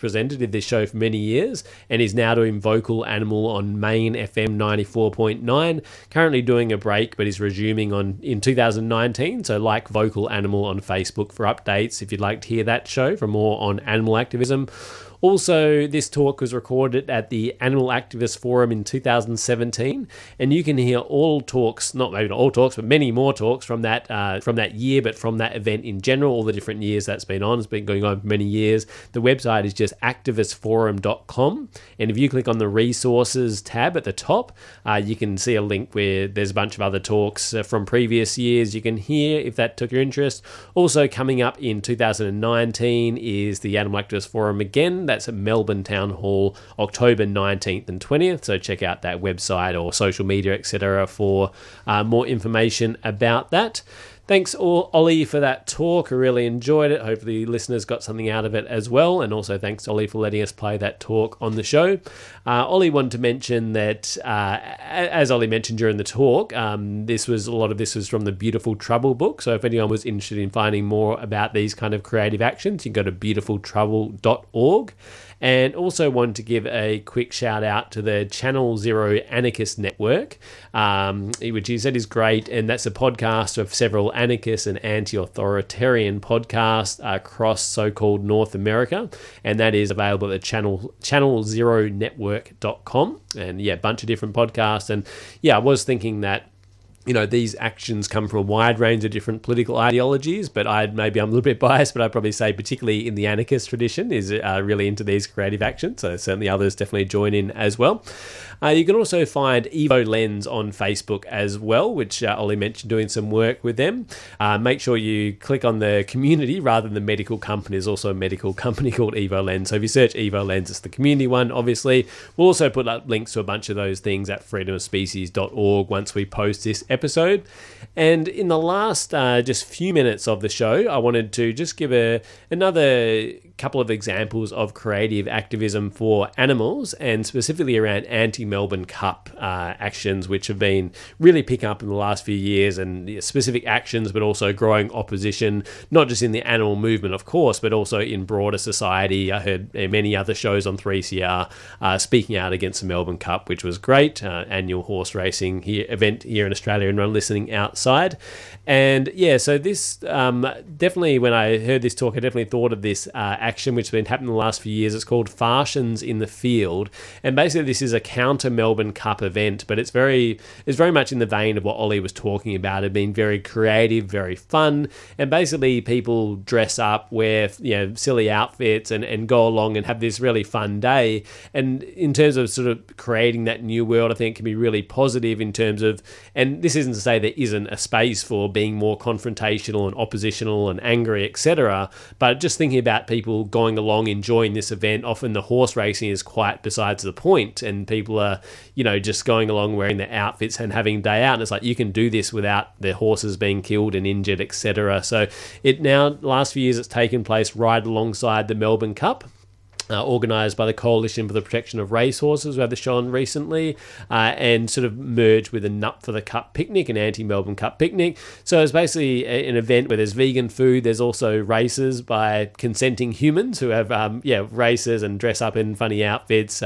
presenter, did this show for many years, and is now doing Vocal Animal on Main FM 94.9, currently doing a break but is resuming in 2019, so like Vocal Animal on Facebook for updates if you'd like to hear that show for more on animal activism. Also, this talk was recorded at the Animal Activist Forum in 2017, and you can hear all talks, not all talks, but many more talks from that year, but from that event in general, all the different years that's been on. It's been going on for many years. The website is just activistforum.com, and if you click on the resources tab at the top, you can see a link where there's a bunch of other talks from previous years you can hear if that took your interest. Also, coming up in 2019 is the Animal Activist Forum again. That's at Melbourne Town Hall, October 19th and 20th. So check out that website or social media, etc., for more information about that. Thanks, Ollie, for that talk. I really enjoyed it. Hopefully listeners got something out of it as well. And also thanks, Ollie, for letting us play that talk on the show. Ollie wanted to mention that, as Ollie mentioned during the talk, a lot of this was from the Beautiful Trouble book. So if anyone was interested in finding more about these kind of creative actions, you can go to beautifultrouble.org. And also wanted to give a quick shout out to the Channel Zero Anarchist Network, which he said is great, and that's a podcast of several anarchist and anti-authoritarian podcasts across so-called North America, and that is available at channelzeronetwork.com, and a bunch of different podcasts. And I was thinking that, these actions come from a wide range of different political ideologies, but maybe I'm a little bit biased, but I'd probably say particularly in the anarchist tradition is really into these creative actions. So certainly others definitely join in as well. You can also find EvoLens on Facebook as well, which Ollie mentioned doing some work with them. Make sure you click on the community rather than the medical company. There's also a medical company called EvoLens. So if you search EvoLens, it's the community one, obviously. We'll also put up links to a bunch of those things at freedomofspecies.org once we post this episode. And in the last just few minutes of the show, I wanted to just give another couple of examples of creative activism for animals, and specifically around anti-Melbourne Cup actions, which have been really picking up in the last few years, and specific actions, but also growing opposition, not just in the animal movement, of course, but also in broader society. I heard many other shows on 3CR speaking out against the Melbourne Cup, which was great, annual horse racing event here in Australia Australia and I'm listening outside. And yeah, so this definitely, when I heard this talk, I definitely thought of this action which has been happening the last few years. It's called Fashions in the Field, and basically this is a counter Melbourne Cup event, but it's very much in the vein of what Ollie was talking about. It's been very creative, very fun, and basically people dress up, wear silly outfits, and go along and have this really fun day. And in terms of sort of creating that new world, I think it can be really positive in terms of, and this isn't to say there isn't a space for being more confrontational and oppositional and angry, etc. But just thinking about people going along, enjoying this event. Often the horse racing is quite besides the point, and people are, just going along wearing their outfits and having a day out. And it's like, you can do this without their horses being killed and injured, etc. So it now, last few years, it's taken place right alongside the Melbourne Cup. Organised by the Coalition for the Protection of Racehorses, who had the show on recently, and sort of merged with a Nut for the Cup picnic, an anti-Melbourne Cup picnic. So it's basically an event where there's vegan food, there's also races by consenting humans who have races and dress up in funny outfits,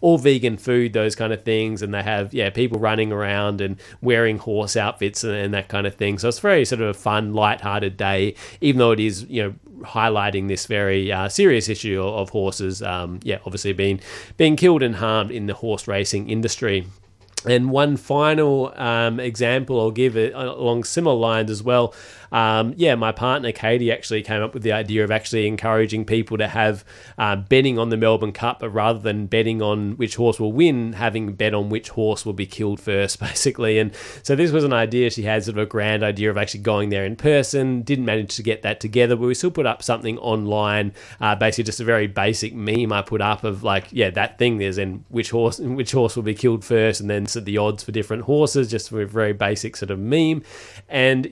all vegan food, those kind of things, and they have people running around and wearing horse outfits and that kind of thing. So it's very sort of a fun, light-hearted day, even though it is highlighting this very serious issue of horses obviously being killed and harmed in the horse racing industry. And one final example I'll give it along similar lines as well. My partner Katie actually came up with the idea of actually encouraging people to have betting on the Melbourne Cup, but rather than betting on which horse will win, having a bet on which horse will be killed first, basically. And so this was an idea she had, sort of a grand idea of actually going there in person. Didn't manage to get that together, but we still put up something online, basically just a very basic meme I put up of that thing there's in which horse will be killed first, and then sort of the odds for different horses, just with a very basic sort of meme. And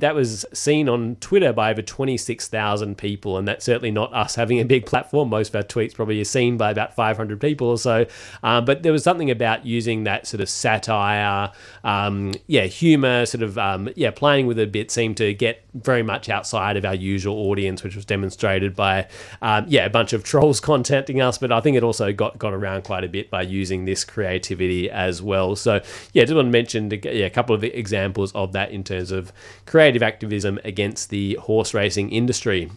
that was seen on Twitter by over 26,000 people, and that's certainly not us having a big platform. Most of our tweets probably are seen by about 500 people or so, but there was something about using that sort of satire, humor, sort of playing with it a bit, seemed to get very much outside of our usual audience, which was demonstrated by a bunch of trolls contacting us, but I think it also got around quite a bit by using this creativity as well. So just want to mention a couple of examples of that in terms of creative activism against the horse racing industry.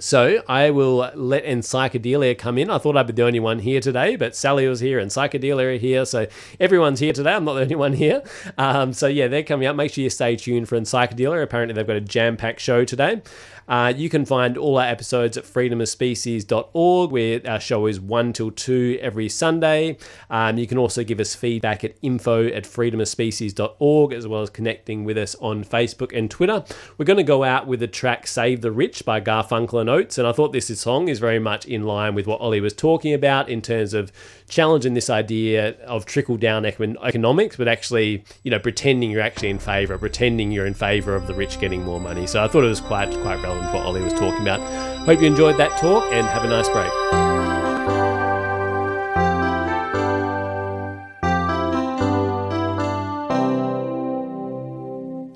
So I will let Psychedelia come in. I thought I'd be the only one here today, but Sally was here and Psychedelia are here. So everyone's here today. I'm not the only one here. They're coming up. Make sure you stay tuned for Psychedelia. Apparently they've got a jam-packed show today. You can find all our episodes at freedomofspecies.org, where our show is 1 till 2 every Sunday. You can also give us feedback at info@freedomofspecies.org, as well as connecting with us on Facebook and Twitter. We're going to go out with the track Save the Rich by Garfunkel and Oates, and I thought this song is very much in line with what Ollie was talking about in terms of challenging this idea of trickle-down economics, but actually, pretending you're actually in favour, of the rich getting more money. So I thought it was quite relevant. What Ollie was talking about. Hope you enjoyed that talk and have a nice break.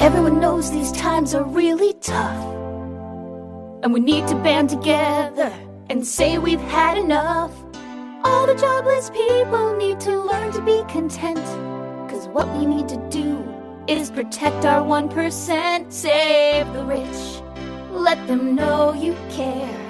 Everyone knows these times are really tough, and we need to band together and say we've had enough. All the jobless people need to learn to be content, because what we need to do is protect our 1%. Save the rich. Let them know you care.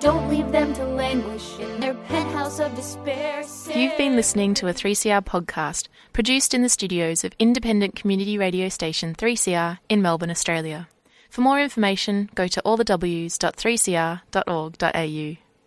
Don't leave them to languish in their penthouse of despair. You've been listening to a 3CR podcast produced in the studios of independent community radio station 3CR in Melbourne, Australia. For more information, go to allthews.3cr.org.au.